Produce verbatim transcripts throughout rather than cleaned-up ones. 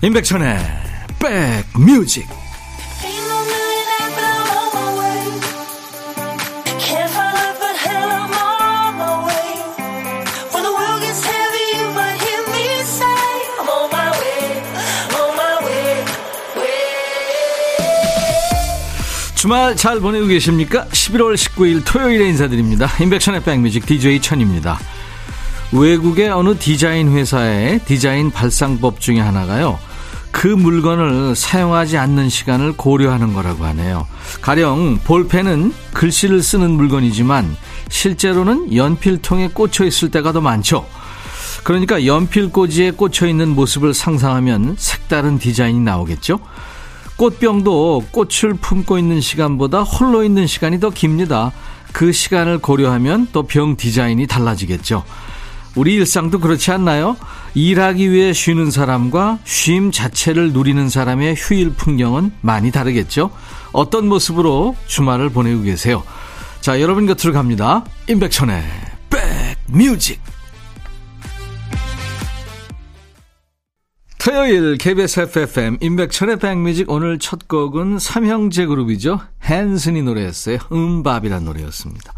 임백천의 백뮤직. 주말 잘 보내고 계십니까? 십일월 십구일 토요일에 인사드립니다. 임백천의 백뮤직 디제이 천입니다. 외국의 어느 디자인 회사의 디자인 발상법 중에 하나가요, 그 물건을 사용하지 않는 시간을 고려하는 거라고 하네요. 가령 볼펜은 글씨를 쓰는 물건이지만 실제로는 연필통에 꽂혀 있을 때가 더 많죠. 그러니까 연필꽂이에 꽂혀 있는 모습을 상상하면 색다른 디자인이 나오겠죠. 꽃병도 꽃을 품고 있는 시간보다 홀로 있는 시간이 더 깁니다. 그 시간을 고려하면 또 병 디자인이 달라지겠죠. 우리 일상도 그렇지 않나요? 일하기 위해 쉬는 사람과 쉼 자체를 누리는 사람의 휴일 풍경은 많이 다르겠죠. 어떤 모습으로 주말을 보내고 계세요? 자, 여러분 곁으로 갑니다. 임백천의 백뮤직. 토요일 케이비에스 에프에프엠 임백천의 백뮤직. 오늘 첫 곡은 삼형제 그룹이죠. 헨슨이 노래였어요. 음밥이라는 노래였습니다.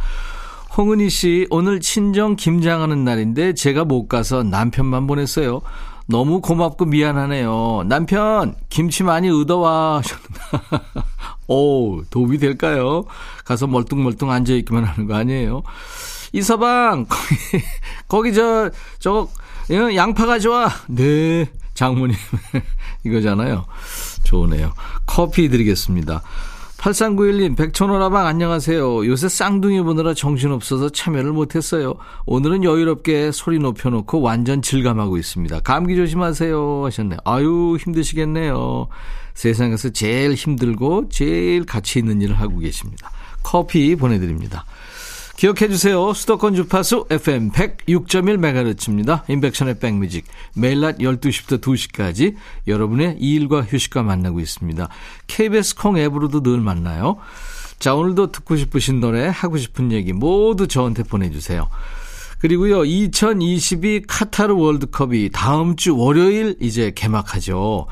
홍은희 씨, 오늘 친정 김장하는 날인데 제가 못 가서 남편만 보냈어요. 너무 고맙고 미안하네요. 남편 김치 많이 얻어와 하셨나. 오, 도움이 될까요? 가서 멀뚱멀뚱 앉아있기만 하는 거 아니에요. 이 서방 거기, 거기 저 저거 양파 가져와. 네, 장모님. 이거잖아요. 좋으네요. 커피 드리겠습니다. 팔삼구일님, 백천호라방 안녕하세요. 요새 쌍둥이 보느라 정신없어서 참여를 못했어요. 오늘은 여유롭게 소리 높여놓고 완전 질감하고 있습니다. 감기 조심하세요 하셨네요. 아유, 힘드시겠네요. 세상에서 제일 힘들고 제일 가치 있는 일을 하고 계십니다. 커피 보내드립니다. 기억해주세요. 수도권 주파수 에프엠 백육 점 일 메가헤르츠입니다. 임백천의 백뮤직. 매일 낮 열두 시부터 두 시까지 여러분의 이 일과 휴식과 만나고 있습니다. 케이비에스 콩 앱으로도 늘 만나요. 자, 오늘도 듣고 싶으신 노래, 하고 싶은 얘기 모두 저한테 보내주세요. 그리고요, 이천이십이 카타르 월드컵이 다음 주 월요일 이제 개막하죠.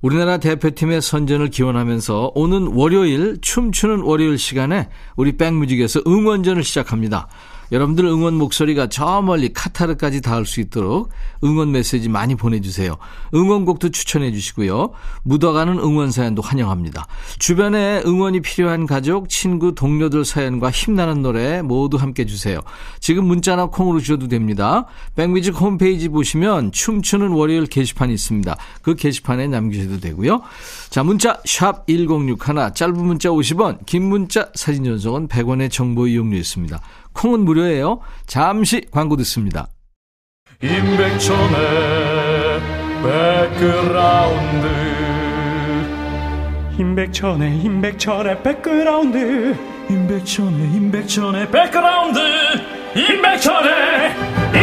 우리나라 대표팀의 선전을 기원하면서 오는 월요일, 춤추는 월요일 시간에 우리 백뮤직에서 응원전을 시작합니다. 여러분들 응원 목소리가 저 멀리 카타르까지 닿을 수 있도록 응원 메시지 많이 보내주세요. 응원곡도 추천해 주시고요. 묻어가는 응원 사연도 환영합니다. 주변에 응원이 필요한 가족, 친구, 동료들 사연과 힘나는 노래 모두 함께 주세요. 지금 문자나 콩으로 주셔도 됩니다. 백뮤직 홈페이지 보시면 춤추는 월요일 게시판이 있습니다. 그 게시판에 남기셔도 되고요. 자, 문자 샵 일공육일, 짧은 문자 오십 원, 긴 문자 사진 전송은 백 원의 정보 이용료 있습니다. 콩은 무료예요. 잠시 광고 듣습니다. 임백천의 백그라운드. 임백천의 임백천의 백그라운드. 임백천의 임백천의 백그라운드. 임백천의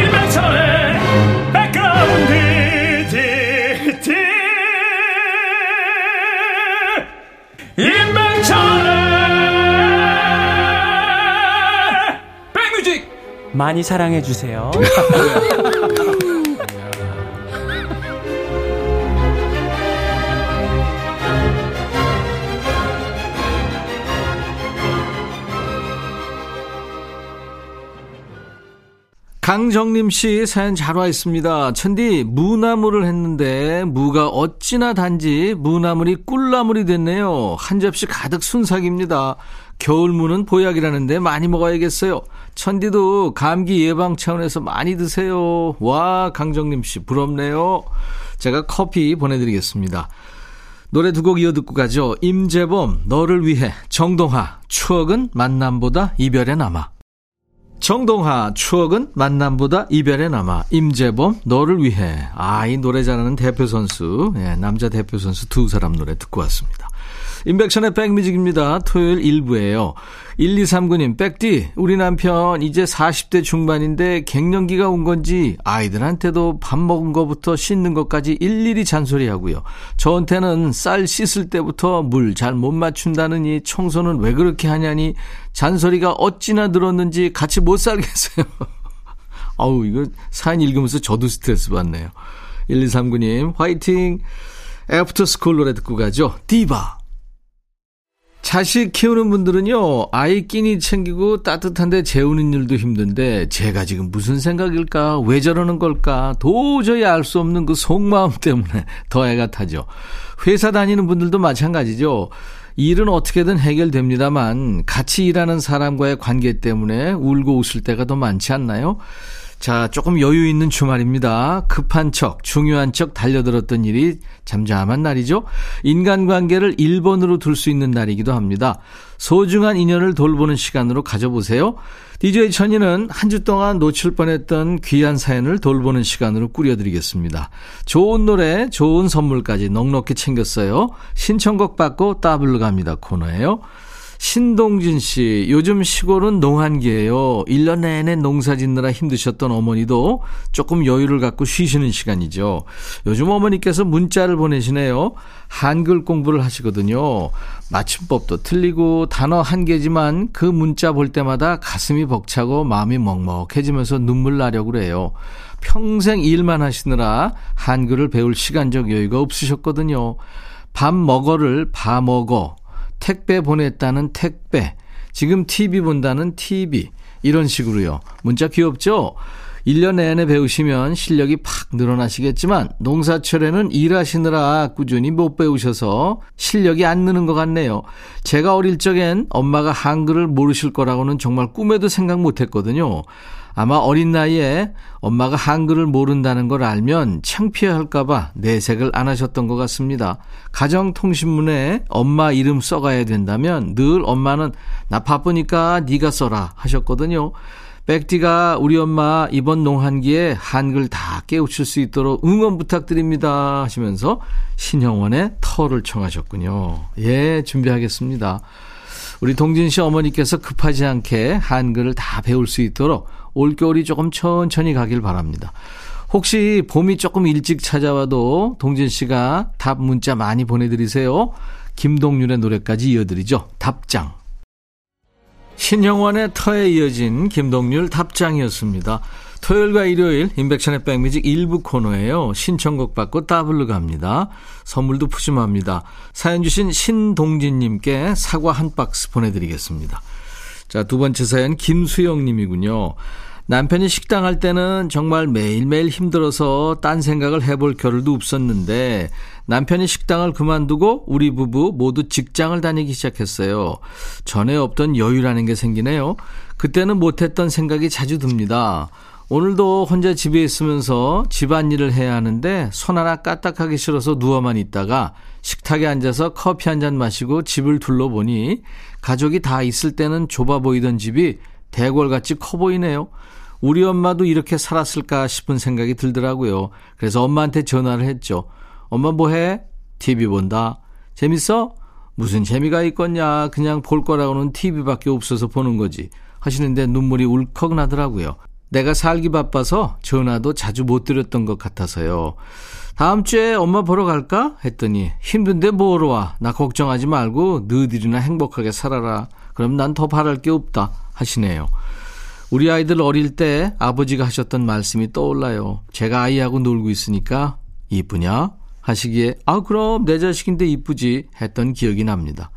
임백천의 백그라운드. 디디. 임백천의 많이 사랑해주세요. 강정림 씨 사연 잘 와 있습니다. 천디, 무나물을 했는데 무가 어찌나 단지 무나물이 꿀나물이 됐네요. 한 접시 가득 순삭입니다. 겨울무는 보약이라는데 많이 먹어야겠어요. 천디도 감기 예방 차원에서 많이 드세요. 와, 강정림 씨 부럽네요. 제가 커피 보내드리겠습니다. 노래 두 곡 이어 듣고 가죠. 임재범 너를 위해, 정동하 추억은 만남보다 이별에 남아. 정동하 추억은 만남보다 이별에 남아. 임재범 너를 위해. 아, 이 노래 잘하는 대표 선수, 예, 남자 대표 선수 두 사람 노래 듣고 왔습니다. 임백천의 백뮤직입니다. 토요일 일부예요. 일이삼구님, 백디, 우리 남편 이제 사십 대 중반인데 갱년기가 온 건지 아이들한테도 밥 먹은 것부터 씻는 것까지 일일이 잔소리하고요. 저한테는 쌀 씻을 때부터 물 잘 못 맞춘다느니 청소는 왜 그렇게 하냐니 잔소리가 어찌나 늘었는지 같이 못 살겠어요. 아우, 이거 사연 읽으면서 저도 스트레스 받네요. 일이삼구님 화이팅! 애프터스쿨 노래 듣고 가죠. 디바. 자식 키우는 분들은요, 아이 끼니 챙기고 따뜻한데 재우는 일도 힘든데 제가 지금 무슨 생각일까, 왜 저러는 걸까, 도저히 알 수 없는 그 속마음 때문에 더 애가 타죠. 회사 다니는 분들도 마찬가지죠. 일은 어떻게든 해결됩니다만 같이 일하는 사람과의 관계 때문에 울고 웃을 때가 더 많지 않나요? 자, 조금 여유 있는 주말입니다. 급한 척, 중요한 척 달려들었던 일이 잠잠한 날이죠. 인간관계를 일 번으로 둘 수 있는 날이기도 합니다. 소중한 인연을 돌보는 시간으로 가져보세요. 디제이 천이는 한 주 동안 놓칠 뻔했던 귀한 사연을 돌보는 시간으로 꾸려드리겠습니다. 좋은 노래, 좋은 선물까지 넉넉히 챙겼어요. 신청곡 받고 따블로 갑니다 코너예요. 신동진 씨, 요즘 시골은 농한기예요. 일 년 내내 농사 짓느라 힘드셨던 어머니도 조금 여유를 갖고 쉬시는 시간이죠. 요즘 어머니께서 문자를 보내시네요. 한글 공부를 하시거든요. 맞춤법도 틀리고 단어 한 개지만 그 문자 볼 때마다 가슴이 벅차고 마음이 먹먹해지면서 눈물 나려고 그래요. 평생 일만 하시느라 한글을 배울 시간적 여유가 없으셨거든요. 밥 먹어를 밥 먹어, 택배 보냈다는 택배, 지금 티비 본다는 티비, 이런 식으로요. 문자 귀엽죠? 일 년 내내 배우시면 실력이 팍 늘어나시겠지만 농사철에는 일하시느라 꾸준히 못 배우셔서 실력이 안 느는 것 같네요. 제가 어릴 적엔 엄마가 한글을 모르실 거라고는 정말 꿈에도 생각 못했거든요. 아마 어린 나이에 엄마가 한글을 모른다는 걸 알면 창피할까 봐 내색을 안 하셨던 것 같습니다. 가정통신문에 엄마 이름 써가야 된다면 늘 엄마는 나 바쁘니까 네가 써라 하셨거든요. 백디가 우리 엄마 이번 농한기에 한글 다 깨우칠 수 있도록 응원 부탁드립니다 하시면서 신영원의 터를 청하셨군요. 예, 준비하겠습니다. 우리 동진 씨 어머니께서 급하지 않게 한글을 다 배울 수 있도록 올겨울이 조금 천천히 가길 바랍니다. 혹시 봄이 조금 일찍 찾아와도 동진 씨가 답 문자 많이 보내드리세요. 김동률의 노래까지 이어드리죠. 답장. 신영원의 터에 이어진 김동률 답장이었습니다. 토요일과 일요일 임백천의 백뮤직 일부 코너예요. 신청곡 받고 따블로 갑니다. 선물도 푸짐합니다. 사연 주신 신동진님께 사과 한 박스 보내드리겠습니다. 자, 두 번째 사연 김수영님이군요. 남편이 식당 할 때는 정말 매일매일 힘들어서 딴 생각을 해볼 겨를도 없었는데 남편이 식당을 그만두고 우리 부부 모두 직장을 다니기 시작했어요. 전에 없던 여유라는 게 생기네요. 그때는 못했던 생각이 자주 듭니다. 오늘도 혼자 집에 있으면서 집안일을 해야 하는데 손 하나 까딱하기 싫어서 누워만 있다가 식탁에 앉아서 커피 한잔 마시고 집을 둘러보니 가족이 다 있을 때는 좁아 보이던 집이 대궐같이 커 보이네요. 우리 엄마도 이렇게 살았을까 싶은 생각이 들더라고요. 그래서 엄마한테 전화를 했죠. 엄마 뭐해? 티비 본다. 재밌어? 무슨 재미가 있겠냐. 그냥 볼 거라고는 티비밖에 없어서 보는 거지 하시는데 눈물이 울컥 나더라고요. 내가 살기 바빠서 전화도 자주 못 드렸던 것 같아서요. 다음 주에 엄마 보러 갈까? 했더니 힘든데 뭐하러 와. 나 걱정하지 말고 너희들이나 행복하게 살아라. 그럼 난 더 바랄 게 없다 하시네요. 우리 아이들 어릴 때 아버지가 하셨던 말씀이 떠올라요. 제가 아이하고 놀고 있으니까 이쁘냐? 하시기에 아 그럼 내 자식인데 이쁘지 했던 기억이 납니다.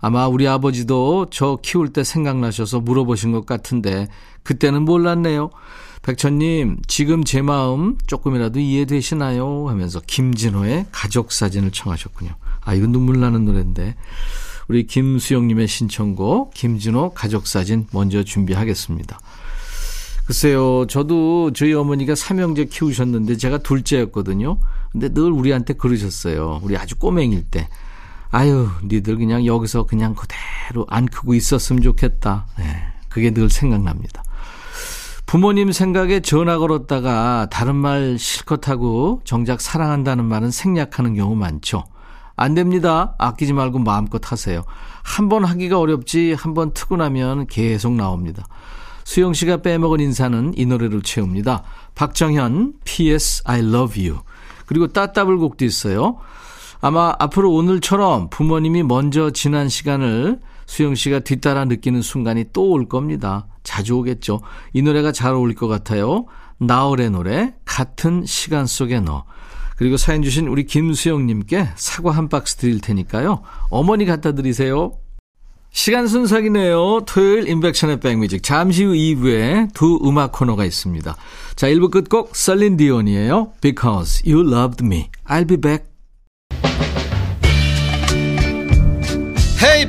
아마 우리 아버지도 저 키울 때 생각나셔서 물어보신 것 같은데 그때는 몰랐네요. 백천님, 지금 제 마음 조금이라도 이해되시나요? 하면서 김진호의 가족사진을 청하셨군요. 아, 이건 눈물 나는 노래인데 우리 김수영님의 신청곡 김진호 가족사진 먼저 준비하겠습니다. 글쎄요, 저도 저희 어머니가 삼형제 키우셨는데 제가 둘째였거든요. 근데 늘 우리한테 그러셨어요. 우리 아주 꼬맹일 때. 아유, 니들 그냥 여기서 그냥 그대로 안 크고 있었으면 좋겠다. 네, 그게 늘 생각납니다. 부모님 생각에 전화 걸었다가 다른 말 실컷 하고 정작 사랑한다는 말은 생략하는 경우 많죠. 안 됩니다. 아끼지 말고 마음껏 하세요. 한 번 하기가 어렵지 한 번 트고 나면 계속 나옵니다. 수영 씨가 빼먹은 인사는 이 노래로 채웁니다. 박정현 피 에스 I love you. 그리고 따따블곡도 있어요. 아마 앞으로 오늘처럼 부모님이 먼저 지난 시간을 수영 씨가 뒤따라 느끼는 순간이 또 올 겁니다. 자주 오겠죠. 이 노래가 잘 어울릴 것 같아요. 나얼의 노래 같은 시간 속에 너. 그리고 사연 주신 우리 김수영님께 사과 한 박스 드릴 테니까요. 어머니 갖다 드리세요. 시간 순삭이네요. 토요일 인백션의 백뮤직. 잠시 후 이 부에 두 음악 코너가 있습니다. 자, 일 부 끝곡 셀린 디온이에요. Because you loved me. I'll be back. Hey,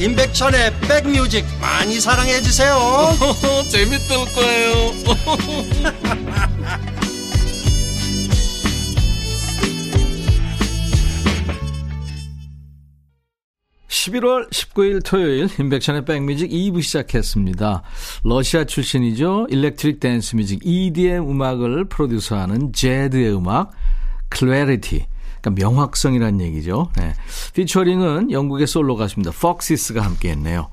임백천의 백뮤직 많이 사랑해 주세요. 재밌을 거예요. 십일월 십구일 토요일 임백천의 백뮤직 이 부 시작했습니다. 러시아 출신이죠. 일렉트릭 댄스 뮤직 이디엠 음악을 프로듀서하는 제드의 음악 Clarity, 그러니까 명확성이라는 얘기죠. 네. 피처링은 영국의 솔로 가수입니다. 폭시스가 함께했네요.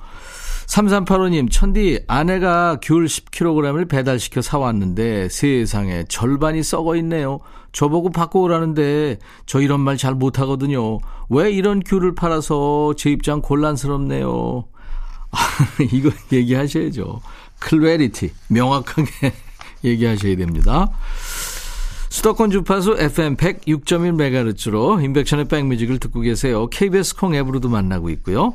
삼삼팔오님 천디 아내가 귤 십 킬로그램을 배달시켜 사왔는데 세상에 절반이 썩어있네요. 저보고 바꿔오라는데 저 이런 말 잘 못하거든요. 왜 이런 귤을 팔아서 제 입장 곤란스럽네요. 아, 이거 얘기하셔야죠. 클래리티 명확하게 얘기하셔야 됩니다. 수도권 주파수 에프엠 백육 점 일 메가헤르츠로 임백천의 백뮤직을 듣고 계세요. 케이비에스 콩 앱으로도 만나고 있고요.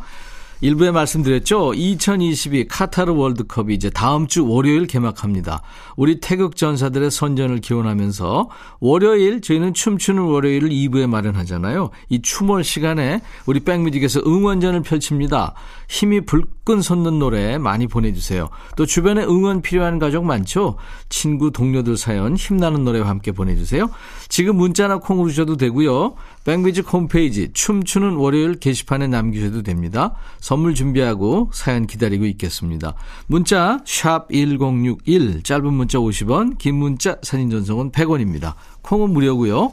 일부에 말씀드렸죠. 이천이십이 카타르 월드컵이 이제 다음 주 월요일 개막합니다. 우리 태극 전사들의 선전을 기원하면서 월요일 저희는 춤추는 월요일을 이 부에 마련하잖아요. 이 춤월 시간에 우리 백뮤직에서 응원전을 펼칩니다. 힘이 불끈 솟는 노래 많이 보내주세요. 또 주변에 응원 필요한 가족 많죠. 친구 동료들 사연 힘나는 노래와 함께 보내주세요. 지금 문자나 콩으로 주셔도 되고요. 백뮤직 홈페이지 춤추는 월요일 게시판에 남기셔도 됩니다. 선물 준비하고 사연 기다리고 있겠습니다. 문자 샵 천육십일 짧은 문자 오십 원, 긴 문자 사진 전송은 백 원입니다. 콩은 무료고요.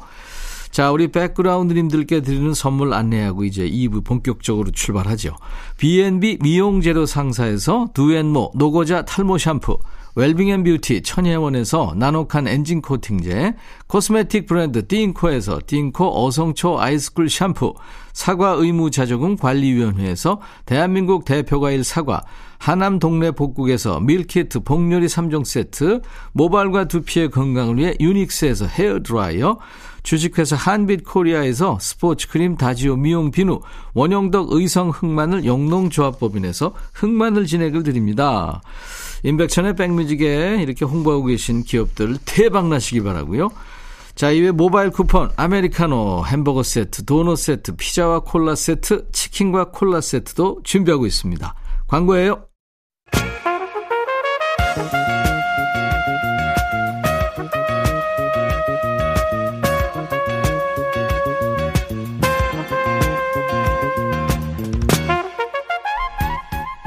자, 우리 백그라운드님들께 드리는 선물 안내하고 이제 이 부 본격적으로 출발하죠. 비앤비 미용재료 상사에서 두앤모 노고자 탈모 샴푸, 웰빙앤뷰티 천혜원에서 나노칸 엔진 코팅제, 코스메틱 브랜드 띵코에서 띵코 어성초 아이스쿨 샴푸, 사과 의무 자조금 관리위원회에서 대한민국 대표 과일 사과, 하남 동네 복국에서 밀키트 복요리 삼 종 세트, 모발과 두피의 건강을 위해 유닉스에서 헤어드라이어, 주식회사 한빛코리아에서 스포츠크림 다지오 미용 비누, 원영덕 의성 흑마늘 영농조합법인에서 흑마늘 진액을 드립니다. 임백천의 백뮤직에 이렇게 홍보하고 계신 기업들 대박나시기 바라고요. 자, 이외 모바일 쿠폰, 아메리카노, 햄버거 세트, 도넛 세트, 피자와 콜라 세트, 치킨과 콜라 세트도 준비하고 있습니다. 광고예요.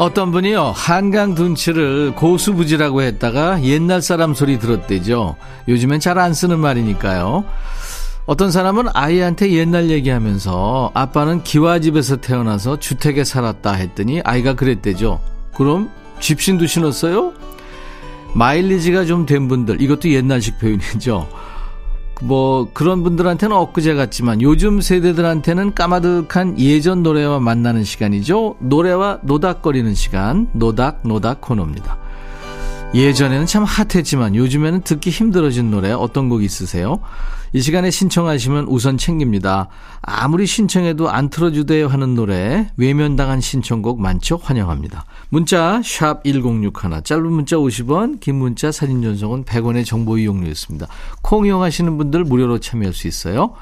어떤 분이요, 한강 둔치를 고수부지라고 했다가 옛날 사람 소리 들었대죠. 요즘엔 잘 안 쓰는 말이니까요. 어떤 사람은 아이한테 옛날 얘기하면서 아빠는 기와집에서 태어나서 주택에 살았다 했더니 아이가 그랬대죠. 그럼 집신도 신었어요? 마일리지가 좀 된 분들, 이것도 옛날식 표현이죠. 뭐 그런 분들한테는 엊그제 같지만 요즘 세대들한테는 까마득한 예전 노래와 만나는 시간이죠. 노래와 노닥거리는 시간, 노닥노닥 코너입니다. 예전에는 참 핫했지만 요즘에는 듣기 힘들어진 노래 어떤 곡 있으세요? 이 시간에 신청하시면 우선 챙깁니다. 아무리 신청해도 안 틀어주대요 하는 노래, 외면당한 신청곡 많죠? 환영합니다. 문자 샵 일공육일, 짧은 문자 오십 원, 긴 문자 사진 전송은 백 원의 정보 이용료였습니다. 콩 이용하시는 분들 무료로 참여할 수 있어요.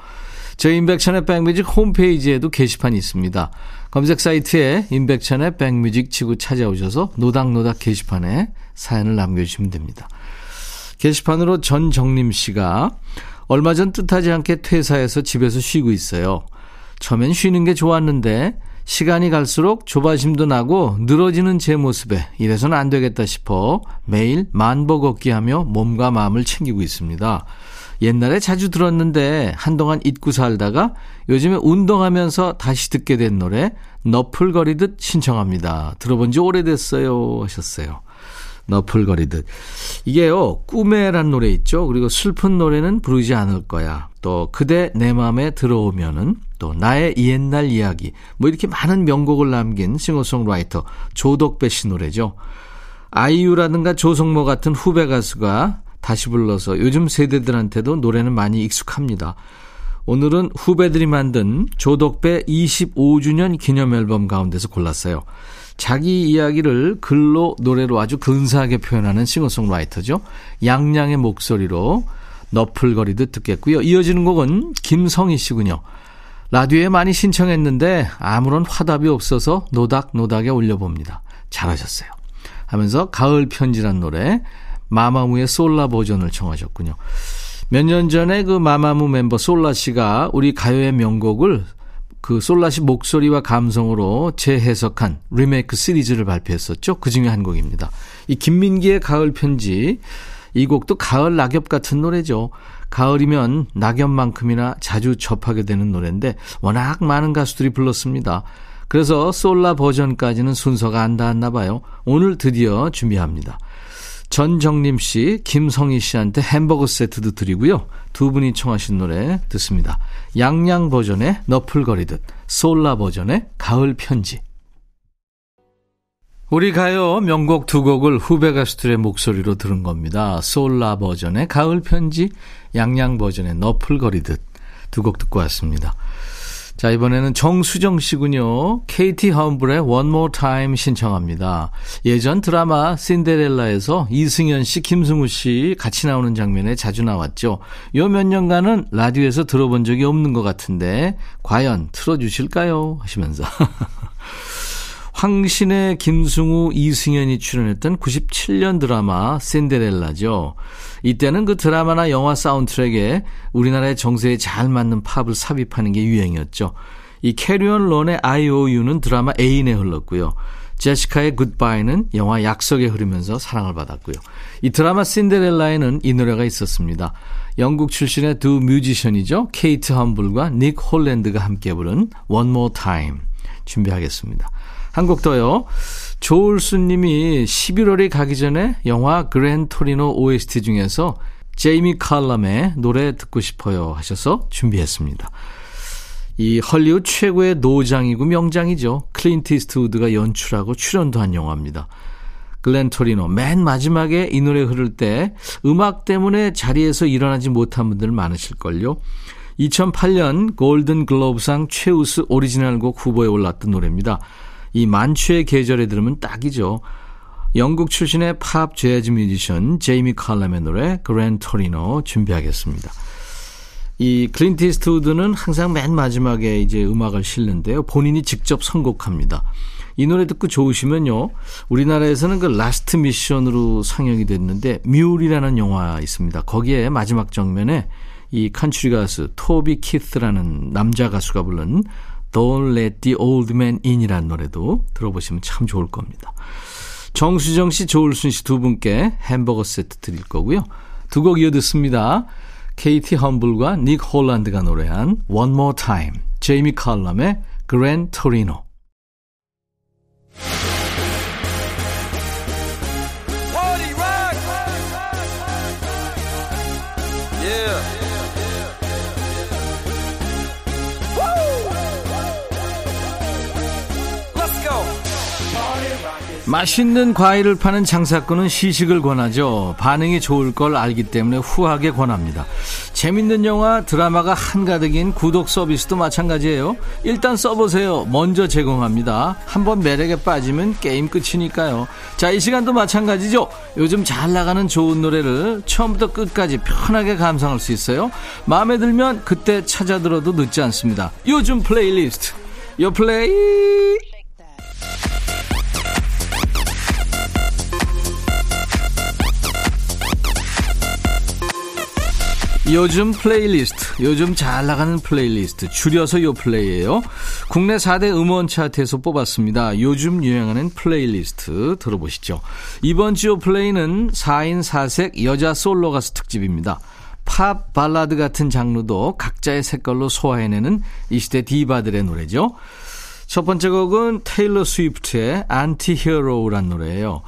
저희 임백천의 백뮤직 홈페이지에도 게시판이 있습니다. 검색 사이트에 임백천의 백뮤직 치고 찾아오셔서 노닥노닥 게시판에 사연을 남겨주시면 됩니다. 게시판으로 전정림 씨가 얼마 전 뜻하지 않게 퇴사해서 집에서 쉬고 있어요. 처음엔 쉬는 게 좋았는데 시간이 갈수록 조바심도 나고 늘어지는 제 모습에 이래서는 안 되겠다 싶어 매일 만보 걷기하며 몸과 마음을 챙기고 있습니다. 옛날에 자주 들었는데 한동안 잊고 살다가 요즘에 운동하면서 다시 듣게 된 노래 너풀거리듯 신청합니다. 들어본 지 오래됐어요 하셨어요. 너풀거리듯. 이게요, 꿈에란 노래 있죠. 그리고 슬픈 노래는 부르지 않을 거야. 또 그대 내 맘에 들어오면은, 또 나의 옛날 이야기, 뭐 이렇게 많은 명곡을 남긴 싱어송라이터 조덕배 씨 노래죠. 아이유라든가 조성모 같은 후배 가수가 다시 불러서 요즘 세대들한테도 노래는 많이 익숙합니다. 오늘은 후배들이 만든 조덕배 이십오 주년 기념 앨범 가운데서 골랐어요. 자기 이야기를 글로 노래로 아주 근사하게 표현하는 싱어송라이터죠. 양양의 목소리로 너풀거리듯 듣겠고요. 이어지는 곡은 김성희 씨군요. 라디오에 많이 신청했는데 아무런 화답이 없어서 노닥노닥에 올려봅니다. 잘하셨어요 하면서 가을 편지란 노래, 마마무의 솔라 버전을 청하셨군요. 몇 년 전에 그 마마무 멤버 솔라 씨가 우리 가요의 명곡을 그 솔라 씨 목소리와 감성으로 재해석한 리메이크 시리즈를 발표했었죠. 그 중에 한 곡입니다. 이 김민기의 가을 편지, 이 곡도 가을 낙엽 같은 노래죠. 가을이면 낙엽만큼이나 자주 접하게 되는 노래인데 워낙 많은 가수들이 불렀습니다. 그래서 솔라 버전까지는 순서가 안 닿았나 봐요. 오늘 드디어 준비합니다. 전정림 씨, 김성희 씨한테 햄버거 세트도 드리고요. 두 분이 청하신 노래 듣습니다. 양양 버전의 너풀거리듯, 솔라 버전의 가을 편지. 우리 가요 명곡 두 곡을 후배 가수들의 목소리로 들은 겁니다. 솔라 버전의 가을 편지, 양양 버전의 너풀거리듯 두 곡 듣고 왔습니다. 자, 이번에는 정수정 씨군요. 케이티 험블의 One More Time 신청합니다. 예전 드라마 신데렐라에서 이승현 씨, 김승우 씨 같이 나오는 장면에 자주 나왔죠. 요 몇 년간은 라디오에서 들어본 적이 없는 것 같은데 과연 틀어주실까요? 하시면서 황신혜, 김승우, 이승현이 출연했던 구십칠 년 드라마 신데렐라죠. 이때는 그 드라마나 영화 사운드트랙에 우리나라의 정세에 잘 맞는 팝을 삽입하는 게 유행이었죠. 이 캐리 온 론의 아이오유는 드라마 애인에 흘렀고요. 제시카의 굿바이는 영화 약속에 흐르면서 사랑을 받았고요. 이 드라마 신데렐라에는 이 노래가 있었습니다. 영국 출신의 두 뮤지션이죠. 케이트 험블과 닉 홀랜드가 함께 부른 One More Time 준비하겠습니다. 한 곡 더요. 조울수 님이 십일월이 가기 전에 영화 그랜 토리노 오에스티 중에서 제이미 칼럼의 노래 듣고 싶어요 하셔서 준비했습니다. 이 헐리우드 최고의 노장이고 명장이죠. 클린트 이스트우드가 연출하고 출연도 한 영화입니다. 글렌 토리노, 맨 마지막에 이 노래 흐를 때 음악 때문에 자리에서 일어나지 못한 분들 많으실걸요. 이천팔 년 골든 글로브상 최우수 오리지널곡 후보에 올랐던 노래입니다. 이 만추의 계절에 들으면 딱이죠. 영국 출신의 팝 재즈 뮤지션 제이미 칼럼의 노래 그랜 토리노 준비하겠습니다. 이 클린트 이스트우드는 항상 맨 마지막에 이제 음악을 싣는데요. 본인이 직접 선곡합니다. 이 노래 듣고 좋으시면요, 우리나라에서는 그 라스트 미션으로 상영이 됐는데 뮬이라는 영화 있습니다. 거기에 마지막 장면에 이 칸츄리 가수 토비 키스라는 남자 가수가 부른 Don't Let the Old Man In이라는 노래도 들어보시면 참 좋을 겁니다. 정수정 씨, 조울순 씨 두 분께 햄버거 세트 드릴 거고요. 두 곡 이어 듣습니다. 케이티 험블과 닉 홀란드가 노래한 One More Time, 제이미 칼럼의 Gran Torino. 맛있는 과일을 파는 장사꾼은 시식을 권하죠. 반응이 좋을 걸 알기 때문에 후하게 권합니다. 재밌는 영화, 드라마가 한가득인 구독 서비스도 마찬가지예요. 일단 써보세요. 먼저 제공합니다. 한번 매력에 빠지면 게임 끝이니까요. 자, 이 시간도 마찬가지죠. 요즘 잘 나가는 좋은 노래를 처음부터 끝까지 편하게 감상할 수 있어요. 마음에 들면 그때 찾아 들어도 늦지 않습니다. 요즘 플레이리스트 요플레이. 요즘 플레이리스트, 요즘 잘 나가는 플레이리스트, 줄여서 요플레이예요. 국내 사 대 음원 차트에서 뽑았습니다. 요즘 유행하는 플레이리스트 들어보시죠. 이번 주 요플레이는 사 인 사 색 여자 솔로 가수 특집입니다. 팝, 발라드 같은 장르도 각자의 색깔로 소화해내는 이 시대 디바들의 노래죠. 첫 번째 곡은 테일러 스위프트의 안티히어로란 노래예요.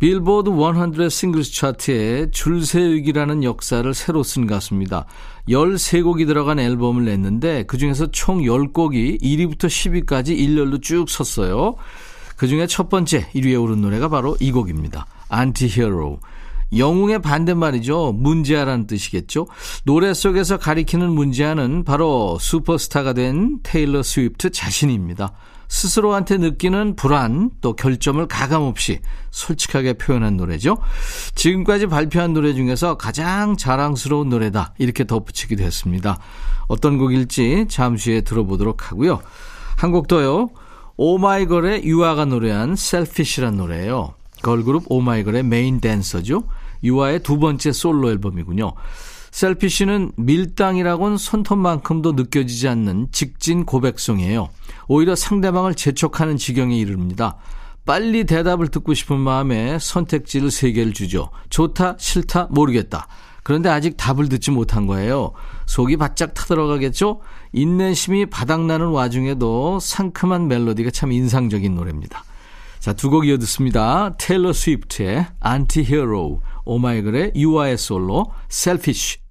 빌보드 백 싱글스 차트에 줄세우기라는 역사를 새로 쓴 가수입니다. 열세 곡이 들어간 앨범을 냈는데 그중에서 총 열 곡이 일 위부터 십 위까지 일렬로 쭉 섰어요. 그중에 첫 번째 일 위에 오른 노래가 바로 이 곡입니다. 안티히어로. 영웅의 반대말이죠. 문제아라는 뜻이겠죠. 노래 속에서 가리키는 문제아는 바로 슈퍼스타가 된 테일러 스위프트 자신입니다. 스스로한테 느끼는 불안, 또 결점을 가감없이 솔직하게 표현한 노래죠. 지금까지 발표한 노래 중에서 가장 자랑스러운 노래다, 이렇게 덧붙이기도 했습니다. 어떤 곡일지 잠시 후에 들어보도록 하고요. 한 곡 더요. 오마이걸의 유아가 노래한 Selfish란 노래예요. 걸그룹 오마이걸의 메인 댄서죠. 유아의 두 번째 솔로 앨범이군요. 셀피쉬는 밀당이라곤 손톱만큼도 느껴지지 않는 직진 고백송이에요. 오히려 상대방을 재촉하는 지경에 이릅니다. 빨리 대답을 듣고 싶은 마음에 선택지를 세 개를 주죠. 좋다, 싫다, 모르겠다. 그런데 아직 답을 듣지 못한 거예요. 속이 바짝 타들어가겠죠? 인내심이 바닥나는 와중에도 상큼한 멜로디가 참 인상적인 노래입니다. 자, 두 곡 이어 듣습니다. 테일러 스위프트의 안티히어로, 오마이걸의 유아의 솔로, 셀피쉬.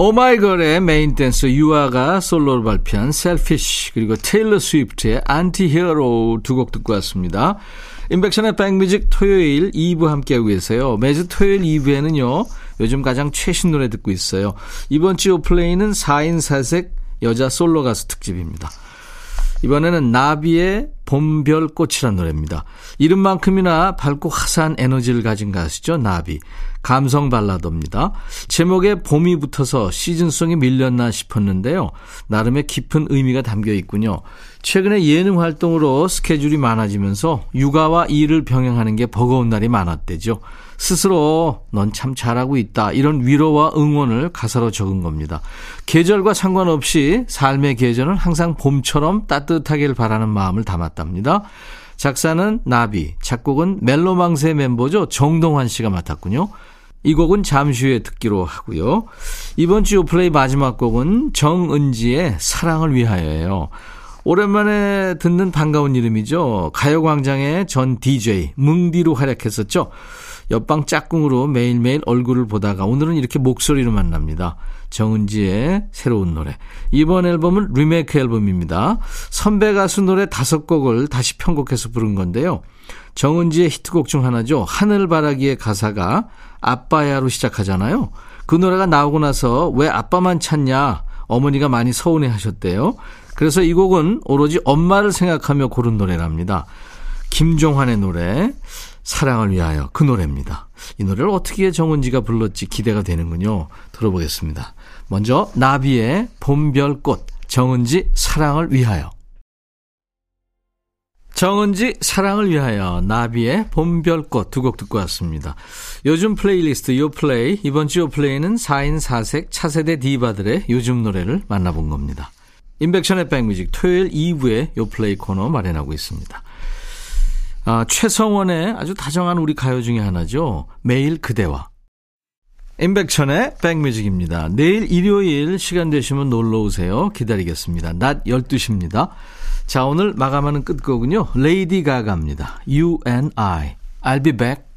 오마이걸의 메인 댄서 유아가 솔로로 발표한 셀피쉬, 그리고 테일러 스위프트의 안티히어로 두 곡 듣고 왔습니다. 임백천의 백뮤직 토요일 이 부 함께하고 계세요. 매주 토요일 이 부에는요, 요즘 가장 최신 노래 듣고 있어요. 이번 주 오플레이는 사 인 사 색 여자 솔로 가수 특집입니다. 이번에는 나비의 봄별꽃이란 노래입니다. 이름만큼이나 밝고 화사한 에너지를 가진 가수죠. 나비. 감성 발라드입니다. 제목에 봄이 붙어서 시즌송이 밀렸나 싶었는데요. 나름의 깊은 의미가 담겨 있군요. 최근에 예능 활동으로 스케줄이 많아지면서 육아와 일을 병행하는 게 버거운 날이 많았대죠. 스스로 넌 참 잘하고 있다, 이런 위로와 응원을 가사로 적은 겁니다. 계절과 상관없이 삶의 계절은 항상 봄처럼 따뜻하길 바라는 마음을 담았답니다. 작사는 나비, 작곡은 멜로망스의 멤버죠. 정동환 씨가 맡았군요. 이 곡은 잠시 후에 듣기로 하고요. 이번 주 요플레이 마지막 곡은 정은지의 사랑을 위하여예요. 오랜만에 듣는 반가운 이름이죠. 가요광장의 전 디제이 뭉디로 활약했었죠. 옆방 짝꿍으로 매일매일 얼굴을 보다가 오늘은 이렇게 목소리로 만납니다. 정은지의 새로운 노래. 이번 앨범은 리메이크 앨범입니다. 선배 가수 노래 다섯 곡을 다시 편곡해서 부른 건데요. 정은지의 히트곡 중 하나죠. 하늘바라기의 가사가 아빠야로 시작하잖아요. 그 노래가 나오고 나서 왜 아빠만 찾냐, 어머니가 많이 서운해하셨대요. 그래서 이 곡은 오로지 엄마를 생각하며 고른 노래랍니다. 김종환의 노래 사랑을 위하여, 그 노래입니다. 이 노래를 어떻게 정은지가 불렀지 기대가 되는군요. 들어보겠습니다. 먼저 나비의 봄별꽃, 정은지 사랑을 위하여. 정은지 사랑을 위하여, 나비의 봄별꽃 두 곡 듣고 왔습니다. 요즘 플레이리스트 요플레이, 이번 주 요플레이는 사 인 사 색 차세대 디바들의 요즘 노래를 만나본 겁니다. 임백천의 백뮤직 토요일 이 부에 요플레이 코너 마련하고 있습니다. 아, 최성원의 아주 다정한 우리 가요 중에 하나죠. 매일 그대와. 임백천의 백뮤직입니다. 내일 일요일 시간 되시면 놀러오세요. 기다리겠습니다. 낮 열두 시입니다. 자, 오늘 마감하는 끝곡은요, 레이디 가가입니다. You and I. I'll be back.